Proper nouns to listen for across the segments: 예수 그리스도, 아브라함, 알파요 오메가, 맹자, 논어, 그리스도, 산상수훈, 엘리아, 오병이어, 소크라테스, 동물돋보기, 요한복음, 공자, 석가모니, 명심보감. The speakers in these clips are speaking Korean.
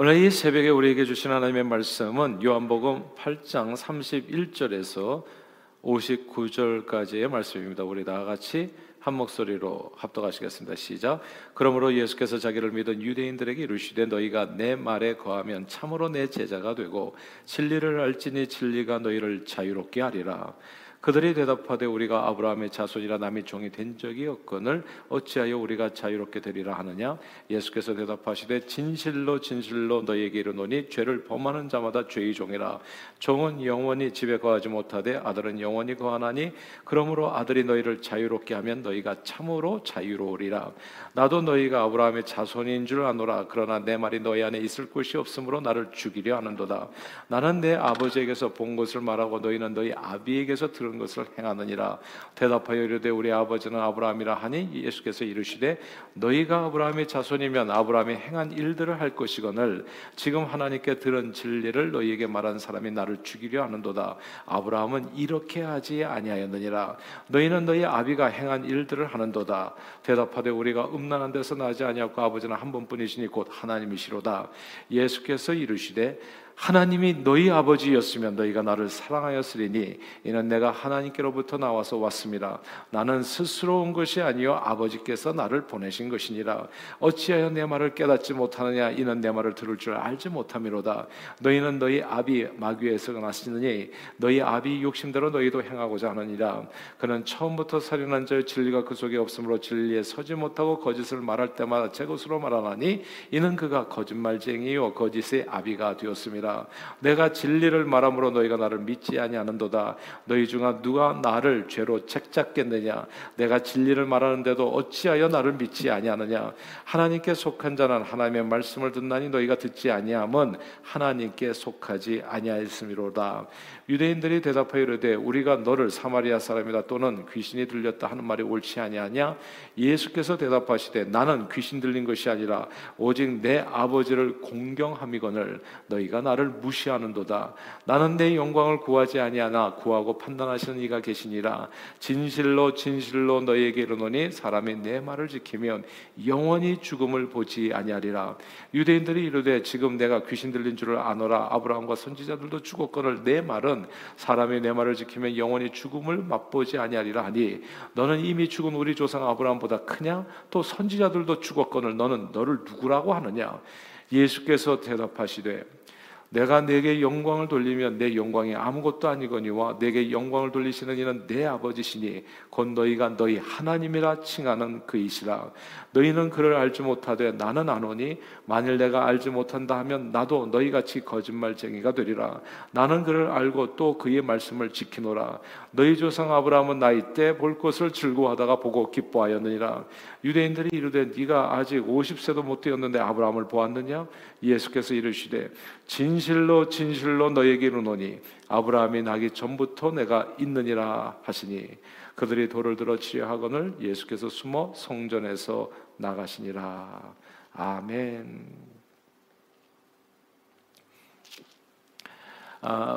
오늘 이 새벽에 우리에게 주신 하나님의 말씀은 요한복음 8장 31절에서 59절까지의 말씀입니다. 우리 다 같이 한 목소리로 합독하시겠습니다. 시작. 그러므로 예수께서 자기를 믿은 유대인들에게 이르시되 너희가 내 말에 거하면 참으로 내 제자가 되고 진리를 알지니 진리가 너희를 자유롭게 하리라. 그들이 대답하되 우리가 아브라함의 자손이라 남의 종이 된 적이 없거늘 어찌하여 우리가 자유롭게 되리라 하느냐. 예수께서 대답하시되 진실로 진실로 너희에게 이르노니 죄를 범하는 자마다 죄의 종이라. 종은 영원히 집에 거하지 못하되 아들은 영원히 거하나니 그러므로 아들이 너희를 자유롭게 하면 너희가 참으로 자유로우리라. 나도 너희가 아브라함의 자손인 줄 아노라. 그러나 내 말이 너희 안에 있을 곳이 없으므로 나를 죽이려 하는도다. 나는 내 아버지에게서 본 것을 말하고 너희는 너희 아비에게서 들은 것을 행하느니라. 대답하여 이르되 우리 아버지는 아브라함이라 하니 예수께서 이르시되 너희가 아브라함의 자손이면 아브라함이 행한 일들을 할 것이거늘 지금 하나님께 들은 진리를 너희에게 말한 사람이 나를 죽이려 하는도다. 아브라함은 이렇게 하지 아니하였느니라. 너희는 너희 아비가 행한 일들을 하는도다. 대답하되 우리가 음란한 데서 나지 아니하고 아버지는 한 분뿐이시니 곧 하나님이시로다. 예수께서 이르시되 하나님이 너희 아버지였으면 너희가 나를 사랑하였으리니 이는 내가 하나님께로부터 나와서 왔습니다. 나는 스스로 온 것이 아니요 아버지께서 나를 보내신 것이니라. 어찌하여 내 말을 깨닫지 못하느냐. 이는 내 말을 들을 줄 알지 못함이로다. 너희는 너희 아비 마귀에서 나시느니 너희 아비 욕심대로 너희도 행하고자 하느니라. 그는 처음부터 살인한 자의 진리가 그 속에 없으므로 진리에 서지 못하고 거짓을 말할 때마다 제 것으로 말하나니 이는 그가 거짓말쟁이요 거짓의 아비가 되었습니다. 내가 진리를 말함으로 너희가 나를 믿지 아니하는도다. 너희 중에 누가 나를 죄로 책잡겠느냐. 내가 진리를 말하는데도 어찌하여 나를 믿지 아니하느냐. 하나님께 속한 자는 하나님의 말씀을 듣나니 너희가 듣지 아니함은 하나님께 속하지 아니하였음이로다. 유대인들이 대답하여 이르되 우리가 너를 사마리아 사람이다 또는 귀신이 들렸다 하는 말이 옳지 아니하냐. 예수께서 대답하시되 나는 귀신 들린 것이 아니라 오직 내 아버지를 공경함이거늘 너희가 나를 무시하는도다. 나는 내 영광을 구하지 아니하나 구하고 판단하시는 이가 계시니라. 진실로 진실로 너희에게 이르노니 사람이 내 말을 지키면 영원히 죽음을 보지 아니하리라. 유대인들이 이르되 지금 내가 귀신 들린 줄을 아노라. 아브라함과 선지자들도 죽었거늘 내 말은 사람이 내 말을 지키면 영원히 죽음을 맛보지 아니하리라 하니 너는 이미 죽은 우리 조상 아브라함보다 크냐. 또 선지자들도 죽었거늘 너는 너를 누구라고 하느냐. 예수께서 대답하시되 내가 내게 영광을 돌리면 내 영광이 아무것도 아니거니와 내게 영광을 돌리시는 이는 내 아버지시니 곧 너희가 너희 하나님이라 칭하는 그이시라. 너희는 그를 알지 못하되 나는 아노니 만일 내가 알지 못한다 하면 나도 너희같이 거짓말쟁이가 되리라. 나는 그를 알고 또 그의 말씀을 지키노라. 너희 조상 아브라함은 나이 때 볼 것을 즐거워하다가 보고 기뻐하였느니라. 유대인들이 이르되 네가 아직 50세도 못 되었는데 아브라함을 보았느냐. 예수께서 이르시되 진실로 진실로 너에게 이르노니 아브라함이 나기 전부터 내가 있느니라 하시니 그들이 돌을 들어 치려하거늘 예수께서 숨어 성전에서 나가시니라. 아멘.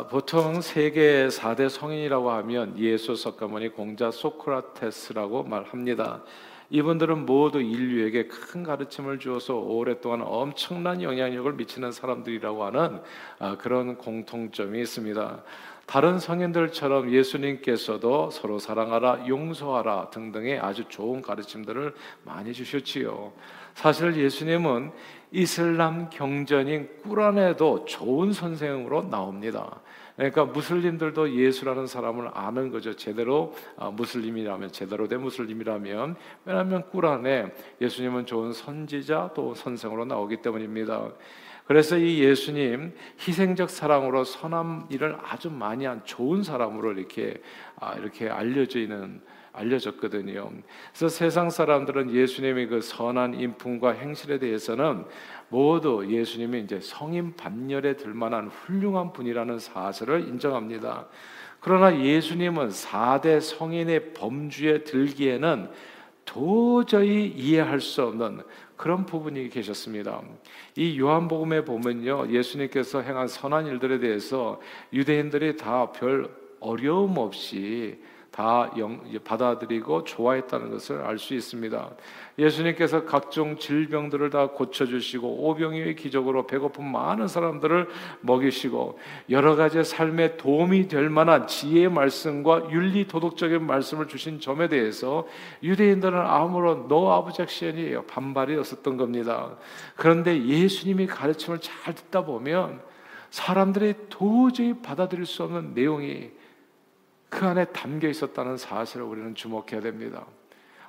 보통 세계 4대 성인이라고 하면 예수, 석가모니, 공자, 소크라테스라고 말합니다. 이분들은 모두 인류에게 큰 가르침을 주어서 오랫동안 엄청난 영향력을 미치는 사람들이라고 하는 그런 공통점이 있습니다. 다른 성인들처럼 예수님께서도 서로 사랑하라, 용서하라 등등의 아주 좋은 가르침들을 많이 주셨지요. 사실 예수님은 이슬람 경전인 꾸란에도 좋은 선생으로 나옵니다. 그러니까 무슬림들도 예수라는 사람을 아는 거죠. 제대로 무슬림이라면, 제대로 된 무슬림이라면. 왜냐하면 꾸란에 예수님은 좋은 선지자 또 선생으로 나오기 때문입니다. 그래서 이 예수님 희생적 사랑으로 선한 일을 아주 많이 한 좋은 사람으로 이렇게 알려졌거든요. 그래서 세상 사람들은 예수님의 그 선한 인품과 행실에 대해서는 모두 예수님이 이제 성인 반열에 들만한 훌륭한 분이라는 사실을 인정합니다. 그러나 예수님은 4대 성인의 범주에 들기에는 도저히 이해할 수 없는 그런 부분이 계셨습니다. 이 요한복음에 보면요, 예수님께서 행한 선한 일들에 대해서 유대인들이 다 별 어려움 없이 다 받아들이고 좋아했다는 것을 알 수 있습니다. 예수님께서 각종 질병들을 다 고쳐주시고 오병이어의 기적으로 배고픈 많은 사람들을 먹이시고 여러 가지 삶에 도움이 될 만한 지혜의 말씀과 윤리 도덕적인 말씀을 주신 점에 대해서 유대인들은 아무런 no objection이에요. 반발이 없었던 겁니다. 그런데 예수님이 가르침을 잘 듣다 보면 사람들이 도저히 받아들일 수 없는 내용이 그 안에 담겨 있었다는 사실을 우리는 주목해야 됩니다.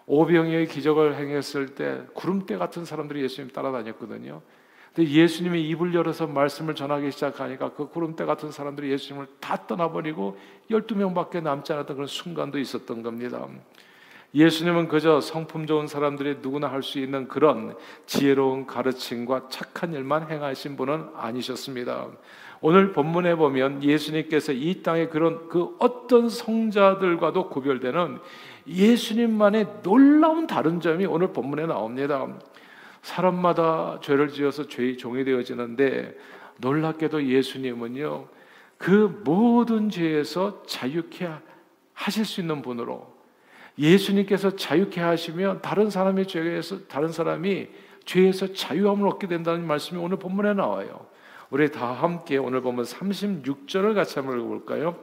오병이어의 기적을 행했을 때 구름떼 같은 사람들이 예수님 따라다녔거든요. 근데 예수님이 입을 열어서 말씀을 전하기 시작하니까 그 구름떼 같은 사람들이 예수님을 다 떠나버리고 12명밖에 남지 않았던 그런 순간도 있었던 겁니다. 예수님은 그저 성품 좋은 사람들이 누구나 할 수 있는 그런 지혜로운 가르침과 착한 일만 행하신 분은 아니셨습니다. 오늘 본문에 보면 예수님께서 이 땅의 그런 그 어떤 성자들과도 구별되는 예수님만의 놀라운 다른 점이 오늘 본문에 나옵니다. 사람마다 죄를 지어서 죄의 종이 되어지는데 놀랍게도 예수님은요, 그 모든 죄에서 자유케 하실 수 있는 분으로, 예수님께서 자유케 하시면 다른 사람이 죄에서 자유함을 얻게 된다는 말씀이 오늘 본문에 나와요. 우리 다 함께 오늘 본문 36절을 같이 한번 읽어볼까요?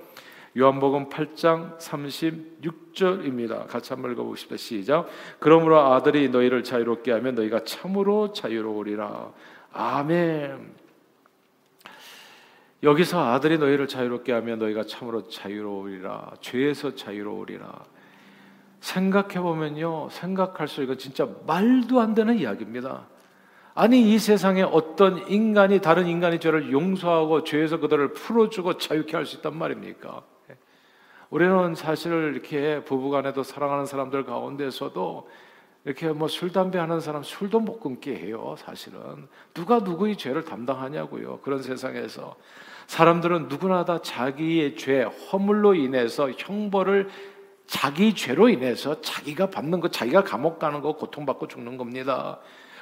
요한복음 8장 36절입니다. 같이 한번 읽어봅시다. 시작. 그러므로 아들이 너희를 자유롭게 하면 너희가 참으로 자유로우리라. 아멘. 여기서 아들이 너희를 자유롭게 하면 너희가 참으로 자유로우리라. 죄에서 자유로우리라. 생각해보면요, 생각할수록 이건 진짜 말도 안 되는 이야기입니다. 아니, 이 세상에 어떤 인간이 다른 인간의 죄를 용서하고 죄에서 그들을 풀어주고 자유케 할 수 있단 말입니까? 우리는 사실 이렇게 부부간에도 사랑하는 사람들 가운데서도 이렇게 술, 담배 하는 사람 술도 못 끊게 해요. 사실은 누가 누구의 죄를 담당하냐고요. 그런 세상에서 사람들은 누구나 다 자기의 죄, 허물로 인해서 형벌을, 자기 죄로 인해서 자기가 받는 거, 자기가 감옥 가는 거, 고통받고 죽는 겁니다.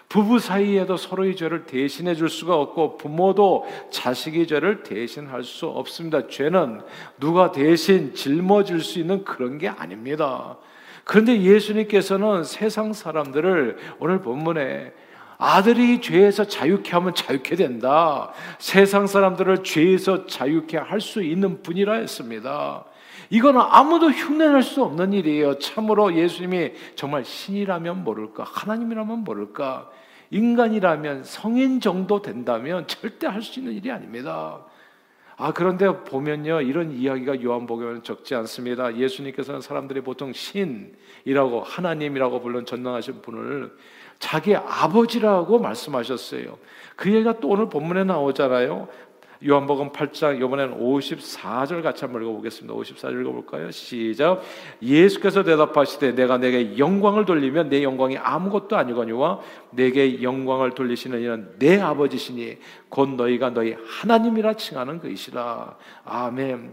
부부 사이에도 서로의 죄를 대신해 줄 수가 없고 부모도 자식의 죄를 대신할 수 없습니다. 죄는 누가 대신 짊어질 수 있는 그런 게 아닙니다. 그런데 예수님께서는 세상 사람들을 오늘 본문에 아들이 죄에서 자유케 하면 자유케 된다, 세상 사람들을 죄에서 자유케 할 수 있는 분이라 했습니다. 이거는 아무도 흉내낼 수 없는 일이에요. 참으로 예수님이 정말 신이라면 모를까, 하나님이라면 모를까, 인간이라면, 성인 정도 된다면 절대 할 수 있는 일이 아닙니다. 그런데 보면요, 이런 이야기가 요한복음에는 적지 않습니다. 예수님께서는 사람들이 보통 신이라고, 하나님이라고 불른 전능하신 분을 자기 아버지라고 말씀하셨어요. 그 얘기가 또 오늘 본문에 나오잖아요. 요한복음 8장, 이번에는 54절 같이 한번 읽어보겠습니다. 54절 읽어볼까요? 시작. 예수께서 대답하시되 내가 내게 영광을 돌리면 내 영광이 아무것도 아니거니와 내게 영광을 돌리시는 이는 내 아버지시니 곧 너희가 너희 하나님이라 칭하는 그이시라. 아멘.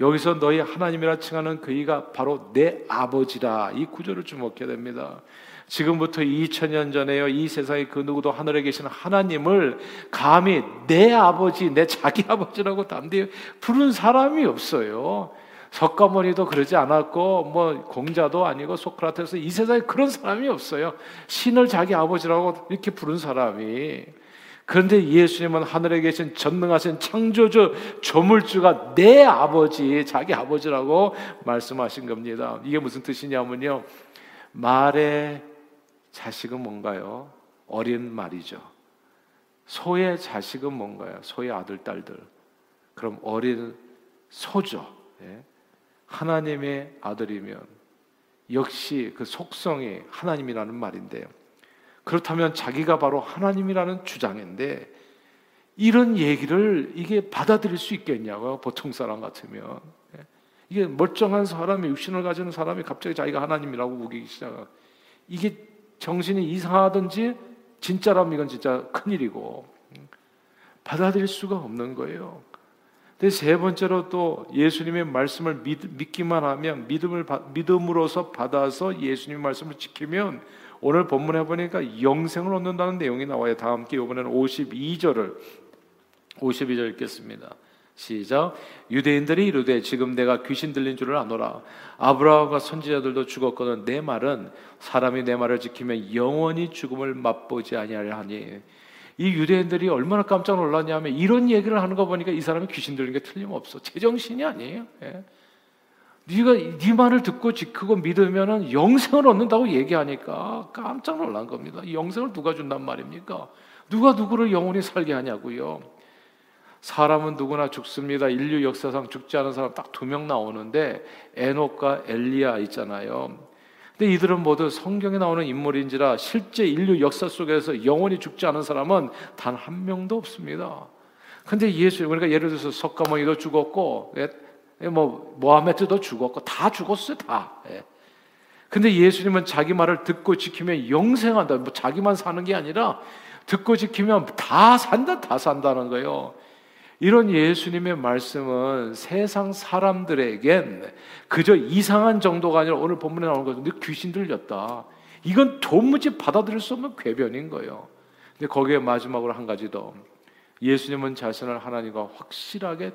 여기서 너희 하나님이라 칭하는 그이가 바로 내 아버지라, 이 구절을 주목해야 됩니다. 지금부터 2000년 전에요, 이 세상에 그 누구도 하늘에 계신 하나님을 감히 내 아버지, 내 자기 아버지라고 담대히 부른 사람이 없어요. 석가모니도 그러지 않았고 공자도 아니고 소크라테스, 이 세상에 그런 사람이 없어요. 신을 자기 아버지라고 이렇게 부른 사람이. 그런데 예수님은 하늘에 계신 전능하신 창조주, 조물주가 내 아버지, 자기 아버지라고 말씀하신 겁니다. 이게 무슨 뜻이냐면요, 말의 자식은 뭔가요? 어린 말이죠. 소의 자식은 뭔가요? 소의 아들, 딸들. 그럼 어린 소죠. 하나님의 아들이면 역시 그 속성이 하나님이라는 말인데요, 그렇다면 자기가 바로 하나님이라는 주장인데 이런 얘기를 이게 받아들일 수 있겠냐고요, 보통 사람 같으면. 이게 멀쩡한 사람이, 육신을 가지는 사람이 갑자기 자기가 하나님이라고 우기기 시작하고, 이게 정신이 이상하든지 진짜라면 이건 진짜 큰일이고 받아들일 수가 없는 거예요. 근데 세 번째로 또 예수님의 말씀을 믿기만 하면, 믿음으로서 받아서 예수님의 말씀을 지키면 오늘 본문에 보니까 영생을 얻는다는 내용이 나와요. 다 함께 이번에는 52절을 읽겠습니다. 시작. 유대인들이 이르되 지금 내가 귀신 들린 줄을 아노라. 아브라함과 선지자들도 죽었거든 내 말은 사람이 내 말을 지키면 영원히 죽음을 맛보지 아니하리라 하니. 이 유대인들이 얼마나 깜짝 놀랐냐면 이런 얘기를 하는 거 보니까 이 사람이 귀신 들린 게 틀림없어. 제정신이 아니에요. 예. 네가 네 말을 듣고 지키고 믿으면은 영생을 얻는다고 얘기하니까 깜짝 놀란 겁니다. 이 영생을 누가 준단 말입니까? 누가 누구를 영원히 살게 하냐고요. 사람은 누구나 죽습니다. 인류 역사상 죽지 않은 사람 딱 2명 나오는데 에녹과 엘리아 있잖아요. 근데 이들은 모두 성경에 나오는 인물인지라 실제 인류 역사 속에서 영원히 죽지 않은 사람은 단 1명도 없습니다. 근데 예수, 그러니까 예를 들어서 석가모니도 죽었고 모하메트도 죽었고 다 죽었어요, 다. 예. 근데 예수님은 자기 말을 듣고 지키면 영생한다. 뭐 자기만 사는 게 아니라 듣고 지키면 다 산다는 거예요. 이런 예수님의 말씀은 세상 사람들에겐 그저 이상한 정도가 아니라 오늘 본문에 나오는 거죠. 근데 귀신 들렸다. 이건 도무지 받아들일 수 없는 궤변인 거예요. 근데 거기에 마지막으로 한 가지 더. 예수님은 자신을 하나님과 확실하게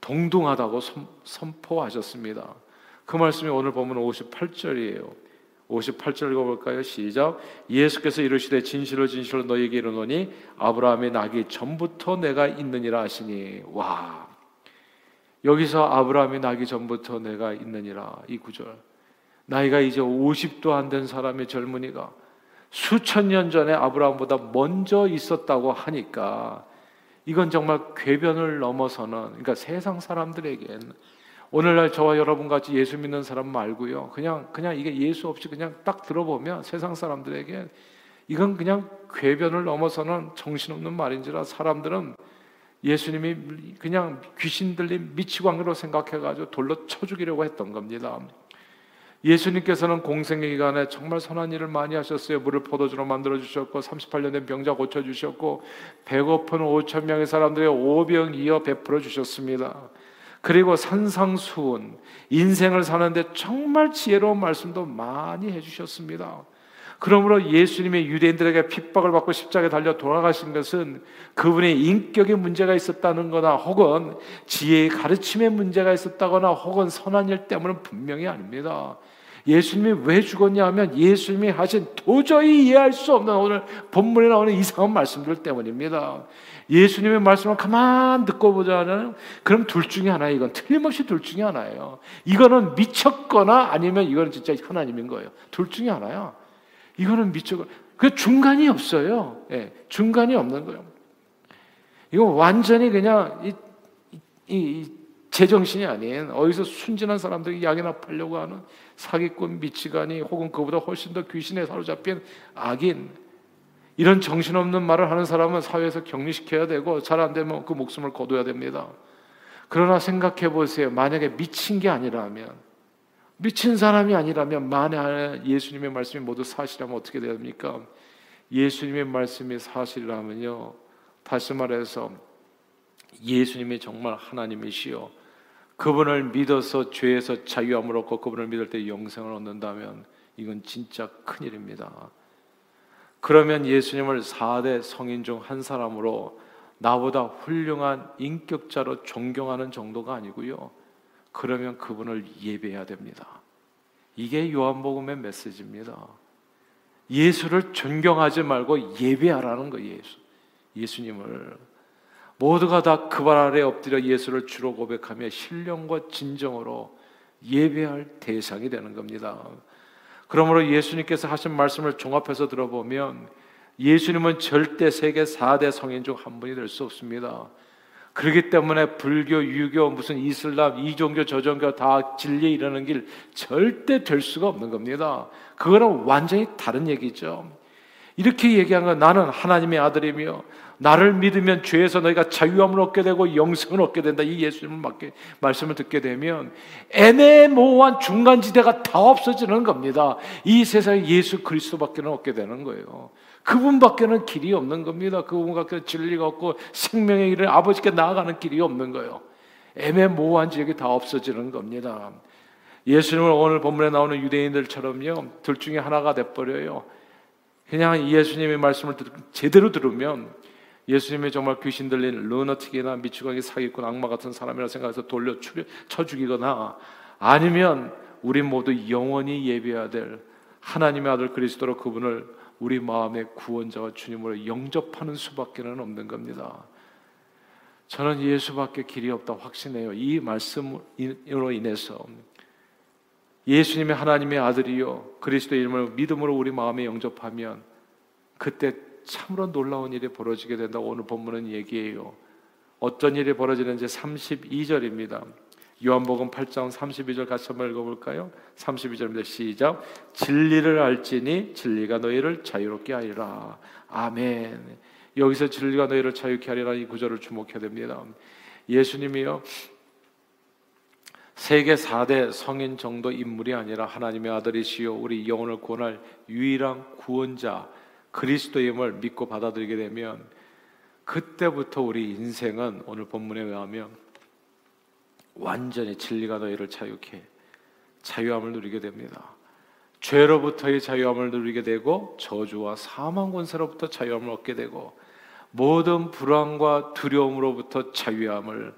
동등하다고 선포하셨습니다. 그 말씀이 오늘 보면 58절이에요. 58절 읽어볼까요? 시작. 예수께서 이르시되 진실로 진실로 너희에게 이르노니 아브라함이 나기 전부터 내가 있느니라 하시니. 와, 여기서 아브라함이 나기 전부터 내가 있느니라, 이 구절. 나이가 이제 50도 안 된 사람의 젊은이가 수천 년 전에 아브라함보다 먼저 있었다고 하니까 이건 정말 궤변을 넘어서는, 그러니까 세상 사람들에겐 오늘날 저와 여러분같이 예수 믿는 사람 말고요, 그냥 이게 예수 없이 그냥 딱 들어보면 세상 사람들에겐 이건 그냥 궤변을 넘어서는 정신없는 말인지라 사람들은 예수님이 그냥 귀신 들린 미치광이로 생각해가지고 돌로 쳐 죽이려고 했던 겁니다. 예수님께서는 공생의 기간에 정말 선한 일을 많이 하셨어요. 물을 포도주로 만들어주셨고 38년 된 병자 고쳐주셨고 배고픈 5,000명의 사람들의 오병이어 베풀어주셨습니다. 그리고 산상수훈, 인생을 사는데 정말 지혜로운 말씀도 많이 해주셨습니다. 그러므로 예수님의 유대인들에게 핍박을 받고 십자가에 달려 돌아가신 것은 그분의 인격에 문제가 있었다는 거나 혹은 지혜의 가르침에 문제가 있었다거나 혹은 선한 일 때문은 분명히 아닙니다. 예수님이 왜 죽었냐 하면 예수님이 하신 도저히 이해할 수 없는 오늘 본문에 나오는 이상한 말씀들 때문입니다. 예수님의 말씀을 가만 듣고 보자면 그럼 둘 중에 하나예요. 이건 틀림없이 둘 중에 하나예요. 이거는 미쳤거나 아니면 이거는 진짜 하나님인 거예요. 둘 중에 하나야. 이거는 미쳤거나 그 중간이 없어요. 예, 중간이 없는 거예요. 이거 완전히 그냥 제정신이 아닌 어디서 순진한 사람들이 약이나 팔려고 하는 사기꾼, 미치가니 혹은 그보다 훨씬 더 귀신에 사로잡힌 악인, 이런 정신없는 말을 하는 사람은 사회에서 격리시켜야 되고 잘 안 되면 그 목숨을 거둬야 됩니다. 그러나 생각해 보세요. 만약에 미친 게 아니라면, 미친 사람이 아니라면, 만약 예수님의 말씀이 모두 사실이라면 어떻게 됩니까? 예수님의 말씀이 사실이라면요, 다시 말해서 예수님이 정말 하나님이시요 그분을 믿어서 죄에서 자유함을 얻고 그분을 믿을 때 영생을 얻는다면 이건 진짜 큰일입니다. 그러면 예수님을 4대 성인 중 한 사람으로 나보다 훌륭한 인격자로 존경하는 정도가 아니고요, 그러면 그분을 예배해야 됩니다. 이게 요한복음의 메시지입니다. 예수를 존경하지 말고 예배하라는 거예요. 예수님을 모두가 다 그 발 아래 엎드려 예수를 주로 고백하며 신령과 진정으로 예배할 대상이 되는 겁니다. 그러므로 예수님께서 하신 말씀을 종합해서 들어보면 예수님은 절대 세계 4대 성인 중 한 분이 될 수 없습니다. 그렇기 때문에 불교, 유교, 무슨 이슬람, 이종교, 저종교 다 진리에 이르는 길 절대 될 수가 없는 겁니다. 그거랑 완전히 다른 얘기죠. 이렇게 얘기한 건 나는 하나님의 아들이며 나를 믿으면 죄에서 너희가 자유함을 얻게 되고 영생을 얻게 된다. 이 예수님을 말씀을 듣게 되면 애매모호한 중간지대가 다 없어지는 겁니다. 이 세상에 예수 그리스도밖에 없게 되는 거예요. 그분밖에는 길이 없는 겁니다. 그분밖에는 진리가 없고 생명의 길을 아버지께 나아가는 길이 없는 거예요. 애매모호한 지역이 다 없어지는 겁니다. 예수님을 오늘 본문에 나오는 유대인들처럼요, 둘 중에 하나가 돼버려요. 그냥 예수님의 말씀을 제대로 들으면 예수님이 정말 귀신 들린 르너틱이나 미치광이 사기꾼 악마 같은 사람이라 생각해서 돌려 쳐 죽이거나, 아니면 우리 모두 영원히 예배해야 될 하나님의 아들 그리스도로 그분을 우리 마음의 구원자와 주님으로 영접하는 수밖에는 없는 겁니다. 저는 예수밖에 길이 없다 확신해요. 이 말씀으로 인해서 예수님이 하나님의 아들이요 그리스도의 이름을 믿음으로 우리 마음에 영접하면 그때 참으로 놀라운 일이 벌어지게 된다고 오늘 본문은 얘기해요. 어떤 일이 벌어지는지 32절입니다. 요한복음 8장 32절 같이 한번 읽어볼까요? 32절입니다. 시작. 진리를 알지니 진리가 너희를 자유롭게 하리라. 아멘. 여기서 진리가 너희를 자유롭게 하리라, 이 구절을 주목해야 됩니다. 예수님이요 세계 4대 성인 정도 인물이 아니라 하나님의 아들이시요 우리 영혼을 구원할 유일한 구원자 그리스도임을 믿고 받아들이게 되면 그때부터 우리 인생은 오늘 본문에 의하면 완전히 진리가 너희를 자유케 자유함을 누리게 됩니다. 죄로부터의 자유함을 누리게 되고 저주와 사망 권세로부터 자유함을 얻게 되고 모든 불안과 두려움으로부터 자유함을,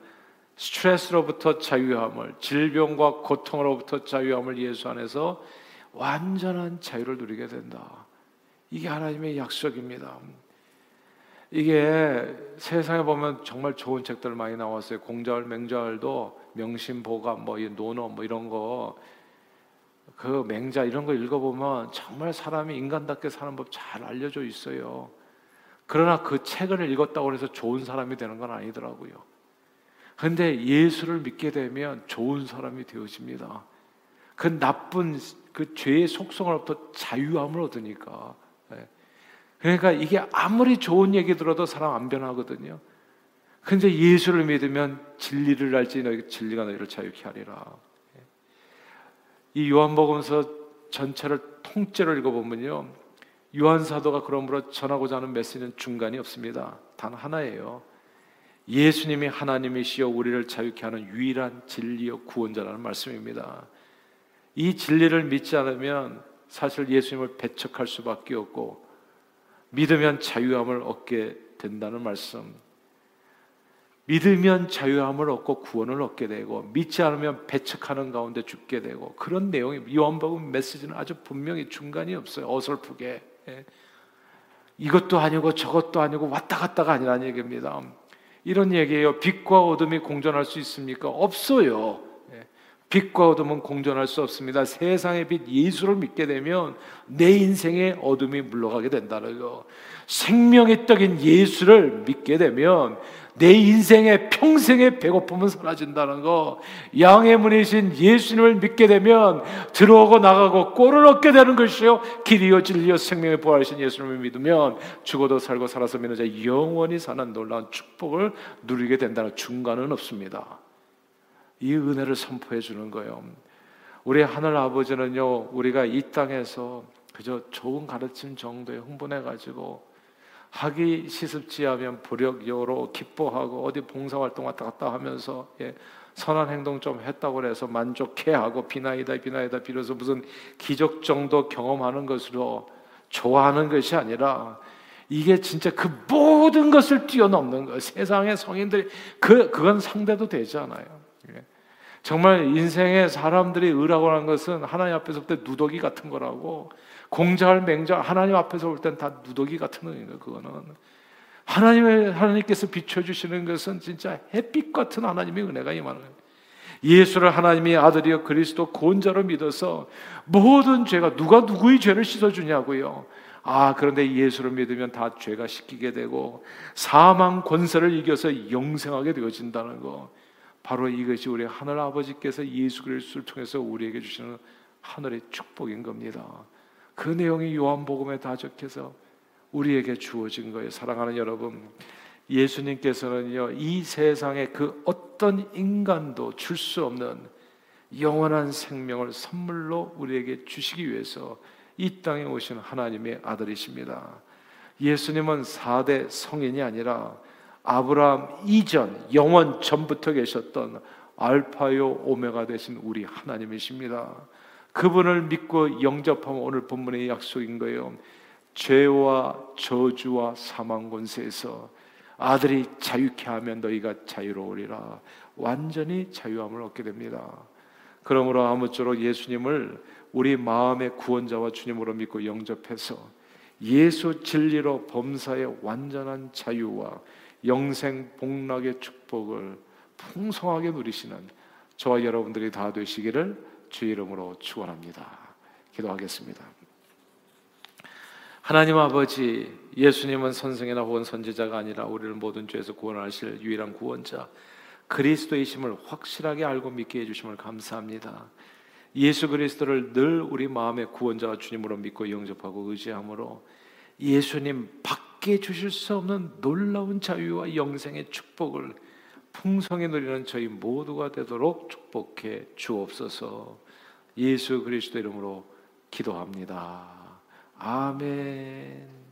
스트레스로부터 자유함을, 질병과 고통으로부터 자유함을 예수 안에서 완전한 자유를 누리게 된다. 이게 하나님의 약속입니다. 이게 세상에 보면 정말 좋은 책들 많이 나왔어요. 공자월, 맹자월도 명심보감, 논어, 이런 거, 그 맹자 이런 거 읽어보면 정말 사람이 인간답게 사는 법 잘 알려져 있어요. 그러나 그 책을 읽었다고 해서 좋은 사람이 되는 건 아니더라고요. 근데 예수를 믿게 되면 좋은 사람이 되어집니다. 그 나쁜 그 죄의 속성으로부터 자유함을 얻으니까. 그러니까 이게 아무리 좋은 얘기 들어도 사람 안 변하거든요. 근데 예수를 믿으면 진리를 알지 너희 진리가 너희를 자유케 하리라. 이 요한복음서 전체를 통째로 읽어보면요, 요한 사도가 그러므로 전하고자 하는 메시지는 중간이 없습니다. 단 하나예요. 예수님이 하나님이시여 우리를 자유케 하는 유일한 진리여 구원자라는 말씀입니다. 이 진리를 믿지 않으면 사실 예수님을 배척할 수밖에 없고 믿으면 자유함을 얻게 된다는 말씀. 믿으면 자유함을 얻고 구원을 얻게 되고 믿지 않으면 배척하는 가운데 죽게 되고, 그런 내용이 요한복음 메시지는 아주 분명히 중간이 없어요. 어설프게 이것도 아니고 저것도 아니고 왔다 갔다가 아니라는 얘기입니다. 이런 얘기예요. 빛과 어둠이 공존할 수 있습니까? 없어요. 빛과 어둠은 공존할 수 없습니다. 세상의 빛 예수를 믿게 되면 내 인생의 어둠이 물러가게 된다는 거. 생명의 떡인 예수를 믿게 되면 내 인생의 평생의 배고픔은 사라진다는 거. 양의 문이신 예수님을 믿게 되면 들어오고 나가고 꼴을 얻게 되는 것이요, 길이요 진리요 생명의 부활이신 예수님을 믿으면 죽어도 살고 살아서 믿는 자 영원히 사는 놀라운 축복을 누리게 된다는, 중간은 없습니다. 이 은혜를 선포해 주는 거예요. 우리 하늘 아버지는요, 우리가 이 땅에서 그저 좋은 가르침 정도에 흥분해가지고 학위 시습지하면 부력여로 기뻐하고 어디 봉사활동 왔다 갔다 하면서 선한 행동 좀 했다고 해서 만족해하고 비나이다 빌어서 무슨 기적 정도 경험하는 것으로 좋아하는 것이 아니라, 이게 진짜 그 모든 것을 뛰어넘는 거예요. 세상의 성인들이 그건 상대도 되지 않아요. 정말 인생에 사람들이 의라고 하는 것은 하나님 앞에서 볼 때 누더기 같은 거라고, 공자할 맹자 하나님 앞에서 볼 땐 다 누더기 같은 거예요. 그거는 하나님께서 비춰주시는 것은 진짜 햇빛 같은 하나님의 은혜가 임하는 거예요. 예수를 하나님의 아들이요 그리스도 구원자로 믿어서 모든 죄가, 누가 누구의 죄를 씻어주냐고요. 그런데 예수를 믿으면 다 죄가 씻기게 되고 사망 권세를 이겨서 영생하게 되어진다는 거. 바로 이것이 우리 하늘 아버지께서 예수 그리스도를 통해서 우리에게 주시는 하늘의 축복인 겁니다. 그 내용이 요한복음에 다 적혀서 우리에게 주어진 거예요. 사랑하는 여러분, 예수님께서는요 이 세상에 그 어떤 인간도 줄 수 없는 영원한 생명을 선물로 우리에게 주시기 위해서 이 땅에 오신 하나님의 아들이십니다. 예수님은 4대 성인이 아니라 아브라함 이전 영원 전부터 계셨던 알파요 오메가 되신 우리 하나님이십니다. 그분을 믿고 영접하면 오늘 본문의 약속인 거예요. 죄와 저주와 사망 권세에서 아들이 자유케 하면 너희가 자유로우리라. 완전히 자유함을 얻게 됩니다. 그러므로 아무쪼록 예수님을 우리 마음의 구원자와 주님으로 믿고 영접해서 예수 진리로 범사의 완전한 자유와 영생 복락의 축복을 풍성하게 누리시는 저와 여러분들이 다 되시기를 주의 이름으로 축원합니다. 기도하겠습니다. 하나님 아버지, 예수님은 선생이나 혹은 선지자가 아니라 우리를 모든 죄에서 구원하실 유일한 구원자 그리스도이심을 확실하게 알고 믿게 해주심을 감사합니다. 예수 그리스도를 늘 우리 마음의 구원자와 주님으로 믿고 영접하고 의지함으로 예수님 밖에 주실 수 없는 놀라운 자유와 영생의 축복을 풍성히 누리는 저희 모두가 되도록 축복해 주옵소서. 예수 그리스도 이름으로 기도합니다. 아멘.